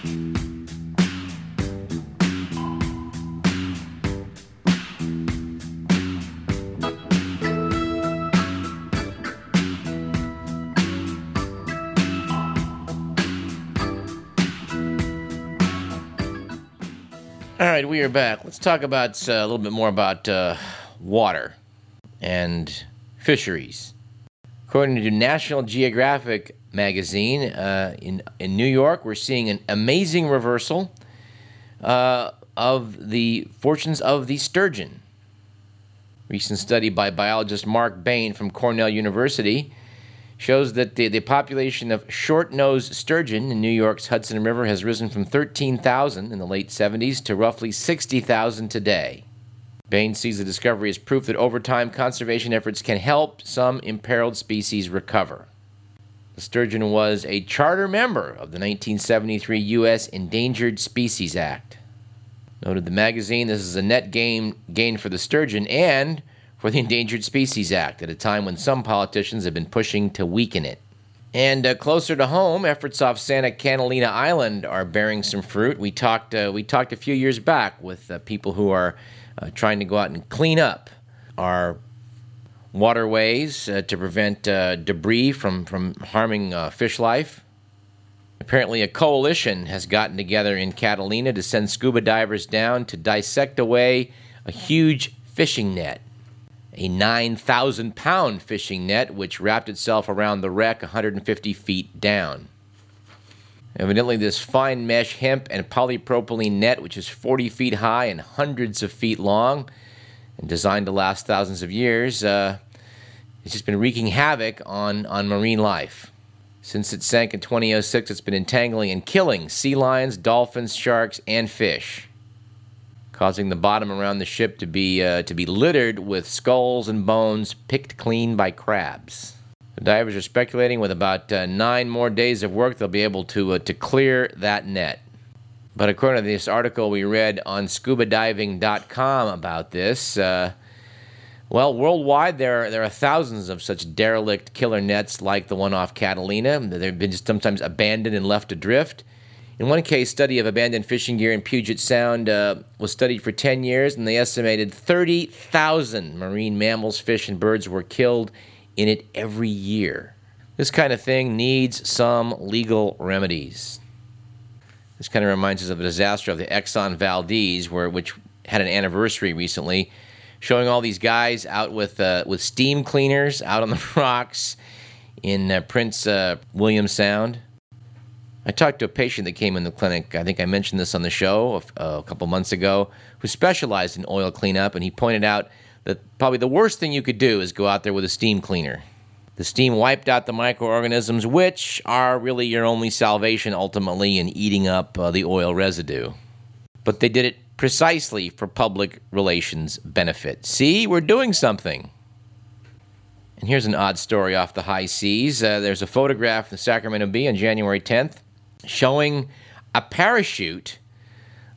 All right, we are back. Let's talk about a little bit more about water and fisheries. According to National Geographic magazine, in New York, we're seeing an amazing reversal of the fortunes of the sturgeon. Recent study by biologist Mark Bain from Cornell University shows that the population of short-nosed sturgeon in New York's Hudson River has risen from 13,000 in the late 70s to roughly 60,000 today. Bain sees the discovery as proof that over time conservation efforts can help some imperiled species recover. The sturgeon was a charter member of the 1973 U.S. Endangered Species Act. Noted the magazine, this is a net gain for the sturgeon and for the Endangered Species Act, at a time when some politicians have been pushing to weaken it. And closer to home, efforts off Santa Catalina Island are bearing some fruit. We talked a few years back with people who are trying to go out and clean up our waterways to prevent debris from harming fish life. Apparently, a coalition has gotten together in Catalina to send scuba divers down to dissect away a huge fishing net. A 9,000-pound fishing net, which wrapped itself around the wreck 150 feet down. Evidently, this fine mesh hemp and polypropylene net, which is 40 feet high and hundreds of feet long, and designed to last thousands of years, it's just been wreaking havoc on marine life. Since it sank in 2006, it's been entangling and killing sea lions, dolphins, sharks, and fish, causing the bottom around the ship to be littered with skulls and bones picked clean by crabs. The divers are speculating with about 9 more days of work, they'll be able to clear that net. But according to this article we read on scubadiving.com about this, worldwide there are thousands of such derelict killer nets like the one off Catalina. They've been just sometimes abandoned and left adrift. In one case, study of abandoned fishing gear in Puget Sound was studied for 10 years, and they estimated 30,000 marine mammals, fish, and birds were killed in it every year. This kind of thing needs some legal remedies. This kind of reminds us of the disaster of the Exxon Valdez, which had an anniversary recently, showing all these guys out with steam cleaners out on the rocks in Prince William Sound. I talked to a patient that came in the clinic, I think I mentioned this on the show a couple months ago, who specialized in oil cleanup, and he pointed out that probably the worst thing you could do is go out there with a steam cleaner. The steam wiped out the microorganisms, which are really your only salvation ultimately in eating up the oil residue. But they did it precisely for public relations benefit. See, we're doing something. And here's an odd story off the high seas. There's a photograph in the Sacramento Bee on January 10th, showing a parachute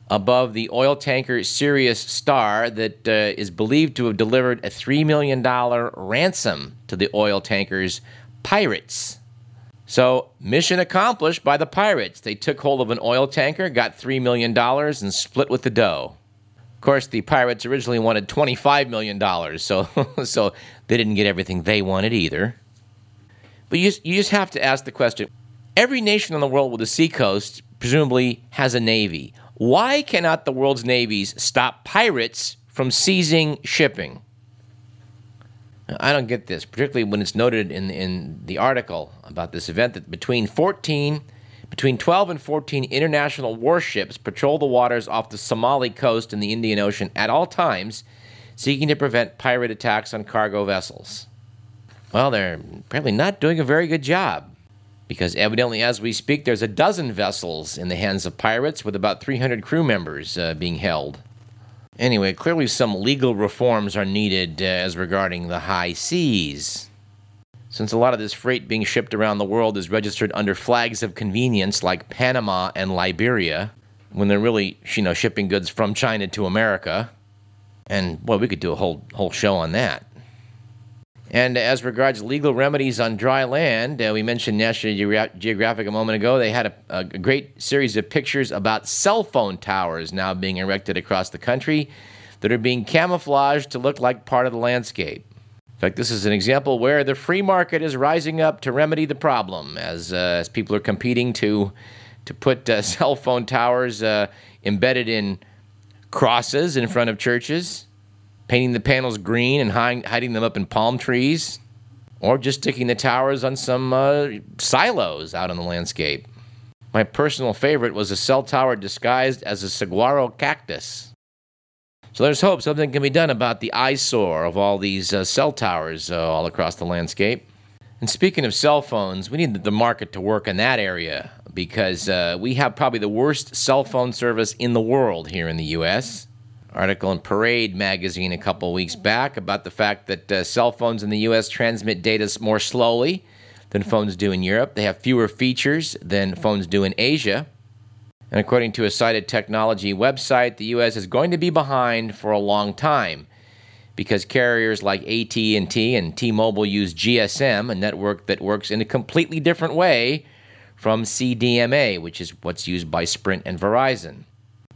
above the oil tanker Sirius Star that is believed to have delivered a $3 million ransom to the oil tanker's pirates. So, mission accomplished by the pirates. They took hold of an oil tanker, got $3 million, and split with the dough. Of course, the pirates originally wanted $25 million, so they didn't get everything they wanted either. But you just have to ask the question. Every nation in the world with a seacoast presumably has a navy. Why cannot the world's navies stop pirates from seizing shipping? Now, I don't get this, particularly when it's noted in the article about this event that between 12 and 14 international warships patrol the waters off the Somali coast in the Indian Ocean at all times, seeking to prevent pirate attacks on cargo vessels. Well, they're apparently not doing a very good job, because evidently, as we speak, there's a dozen vessels in the hands of pirates with about 300 crew members being held. Anyway, clearly some legal reforms are needed as regarding the high seas. Since a lot of this freight being shipped around the world is registered under flags of convenience like Panama and Liberia, when they're really, shipping goods from China to America. And, we could do a whole show on that. And as regards legal remedies on dry land, we mentioned National Geographic a moment ago. They had a great series of pictures about cell phone towers now being erected across the country that are being camouflaged to look like part of the landscape. In fact, this is an example where the free market is rising up to remedy the problem as people are competing to put cell phone towers embedded in crosses in front of churches, painting the panels green and hiding them up in palm trees, or just sticking the towers on some silos out on the landscape. My personal favorite was a cell tower disguised as a saguaro cactus. So there's hope something can be done about the eyesore of all these cell towers all across the landscape. And speaking of cell phones, we need the market to work in that area because we have probably the worst cell phone service in the world here in the U.S. Article in Parade magazine a couple weeks back about the fact that cell phones in the U.S. transmit data more slowly than phones do in Europe. They have fewer features than phones do in Asia. And according to a cited technology website, the U.S. is going to be behind for a long time because carriers like AT&T and T-Mobile use GSM, a network that works in a completely different way from CDMA, which is what's used by Sprint and Verizon.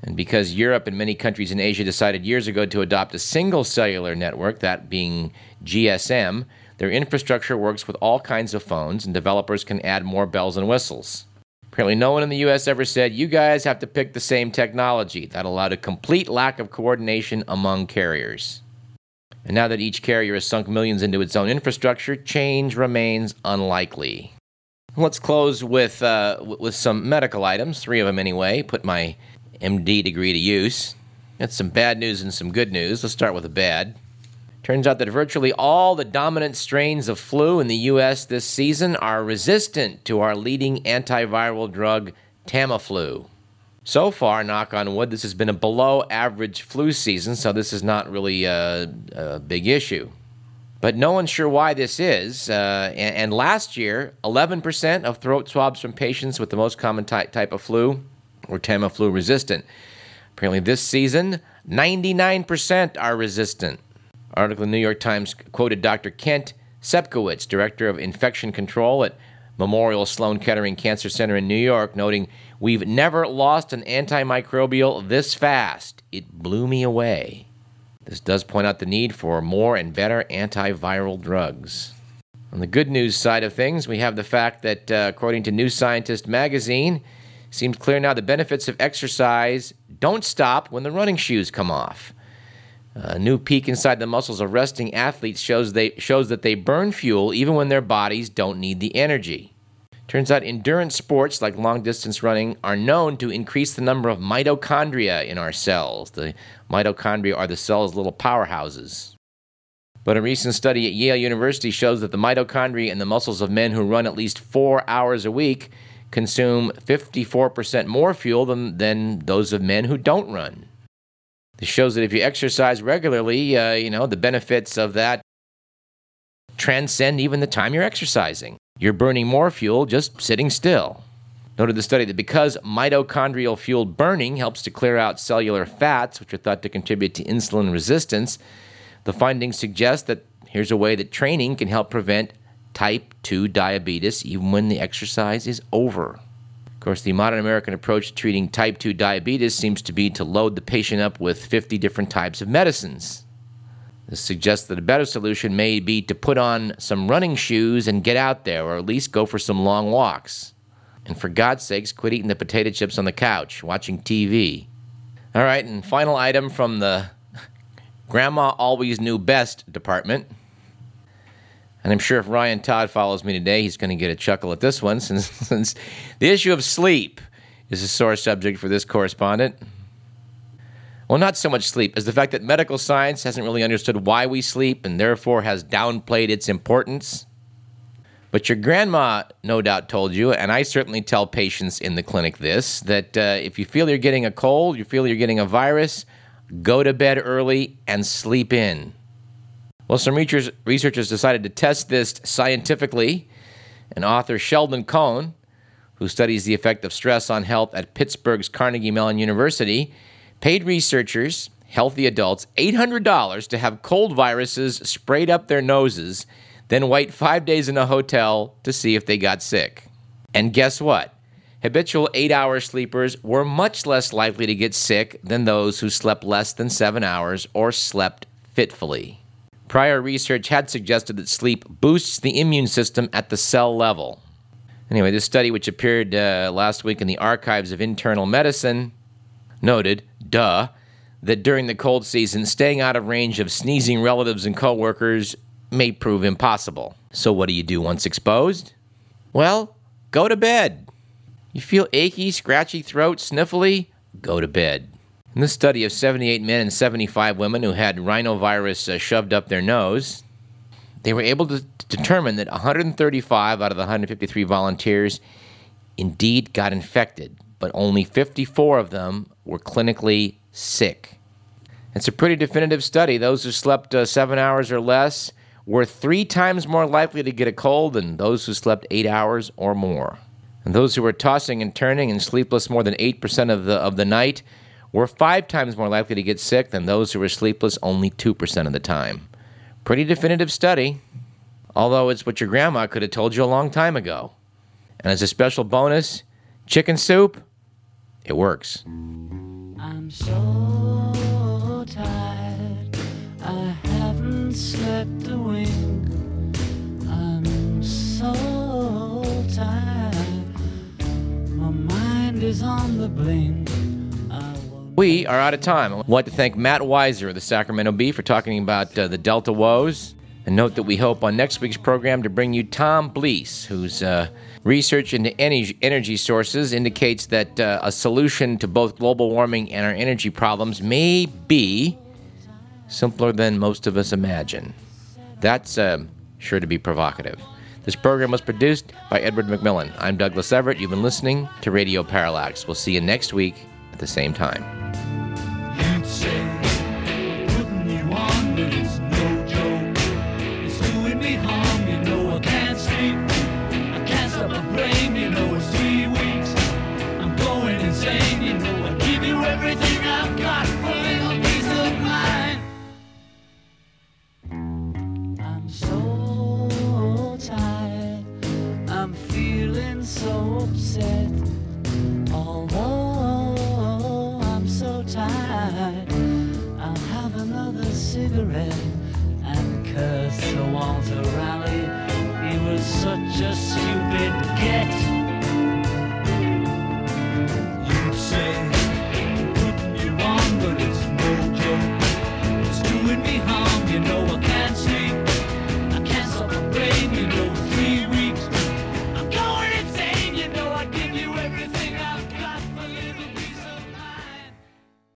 And because Europe and many countries in Asia decided years ago to adopt a single cellular network, that being GSM, their infrastructure works with all kinds of phones, and developers can add more bells and whistles. Apparently no one in the U.S. ever said, you guys have to pick the same technology. That allowed a complete lack of coordination among carriers. And now that each carrier has sunk millions into its own infrastructure, change remains unlikely. Let's close with some medical items, three of them anyway. Put my MD degree to use. That's some bad news and some good news. Let's start with the bad. Turns out that virtually all the dominant strains of flu in the U.S. this season are resistant to our leading antiviral drug, Tamiflu. So far, knock on wood, this has been a below-average flu season, so this is not really a big issue. But no one's sure why this is, and last year, 11% of throat swabs from patients with the most common type of flu or Tamiflu resistant. Apparently this season, 99% are resistant. Article in the New York Times quoted Dr. Kent Sepkowitz, Director of Infection Control at Memorial Sloan-Kettering Cancer Center in New York, noting, "We've never lost an antimicrobial this fast. It blew me away." This does point out the need for more and better antiviral drugs. On the good news side of things, we have the fact that, according to New Scientist magazine, seems clear now the benefits of exercise don't stop when the running shoes come off. A new peek inside the muscles of resting athletes shows that they burn fuel even when their bodies don't need the energy. Turns out endurance sports like long-distance running are known to increase the number of mitochondria in our cells. The mitochondria are the cell's little powerhouses. But a recent study at Yale University shows that the mitochondria in the muscles of men who run at least 4 hours a week consume 54% more fuel than those of men who don't run. This shows that if you exercise regularly, the benefits of that transcend even the time you're exercising. You're burning more fuel just sitting still. Noted the study that because mitochondrial fuel burning helps to clear out cellular fats, which are thought to contribute to insulin resistance, the findings suggest that here's a way that training can help prevent Type 2 diabetes, even when the exercise is over. Of course, the modern American approach to treating Type 2 diabetes seems to be to load the patient up with 50 different types of medicines. This suggests that a better solution may be to put on some running shoes and get out there, or at least go for some long walks. And for God's sakes, quit eating the potato chips on the couch, watching TV. All right, and final item from the Grandma Always Knew Best department. And I'm sure if Ryan Todd follows me today, he's going to get a chuckle at this one, since the issue of sleep is a sore subject for this correspondent. Well, not so much sleep as the fact that medical science hasn't really understood why we sleep and therefore has downplayed its importance. But your grandma no doubt told you, and I certainly tell patients in the clinic this, that if you feel you're getting a cold, you feel you're getting a virus, go to bed early and sleep in. Well, some researchers decided to test this scientifically, and author Sheldon Cohen, who studies the effect of stress on health at Pittsburgh's Carnegie Mellon University, paid researchers, healthy adults, $800 to have cold viruses sprayed up their noses then wait 5 days in a hotel to see if they got sick. And guess what? Habitual 8-hour sleepers were much less likely to get sick than those who slept less than 7 hours or slept fitfully. Prior research had suggested that sleep boosts the immune system at the cell level. Anyway, this study, which appeared last week in the Archives of Internal Medicine, noted, that during the cold season, staying out of range of sneezing relatives and coworkers may prove impossible. So what do you do once exposed? Well, go to bed. You feel achy, scratchy throat, sniffly? Go to bed. In this study of 78 men and 75 women who had rhinovirus shoved up their nose, they were able to determine that 135 out of the 153 volunteers indeed got infected, but only 54 of them were clinically sick. It's a pretty definitive study. Those who slept 7 hours or less were 3 times more likely to get a cold than those who slept 8 hours or more. And those who were tossing and turning and sleepless more than 8% of the night were 5 times more likely to get sick than those who were sleepless only 2% of the time. Pretty definitive study, although it's what your grandma could have told you a long time ago. And as a special bonus, chicken soup, it works. I'm so tired, I haven't slept a wink. I'm so tired, my mind is on the blink. We are out of time. I want to thank Matt Weiser of the Sacramento Bee for talking about the Delta woes. And note that we hope on next week's program to bring you Tom Blease, whose research into energy sources indicates that a solution to both global warming and our energy problems may be simpler than most of us imagine. That's sure to be provocative. This program was produced by Edward McMillan. I'm Douglas Everett. You've been listening to Radio Parallax. We'll see you next week at the same time. And curse the walls to rally. He was such a stupid get.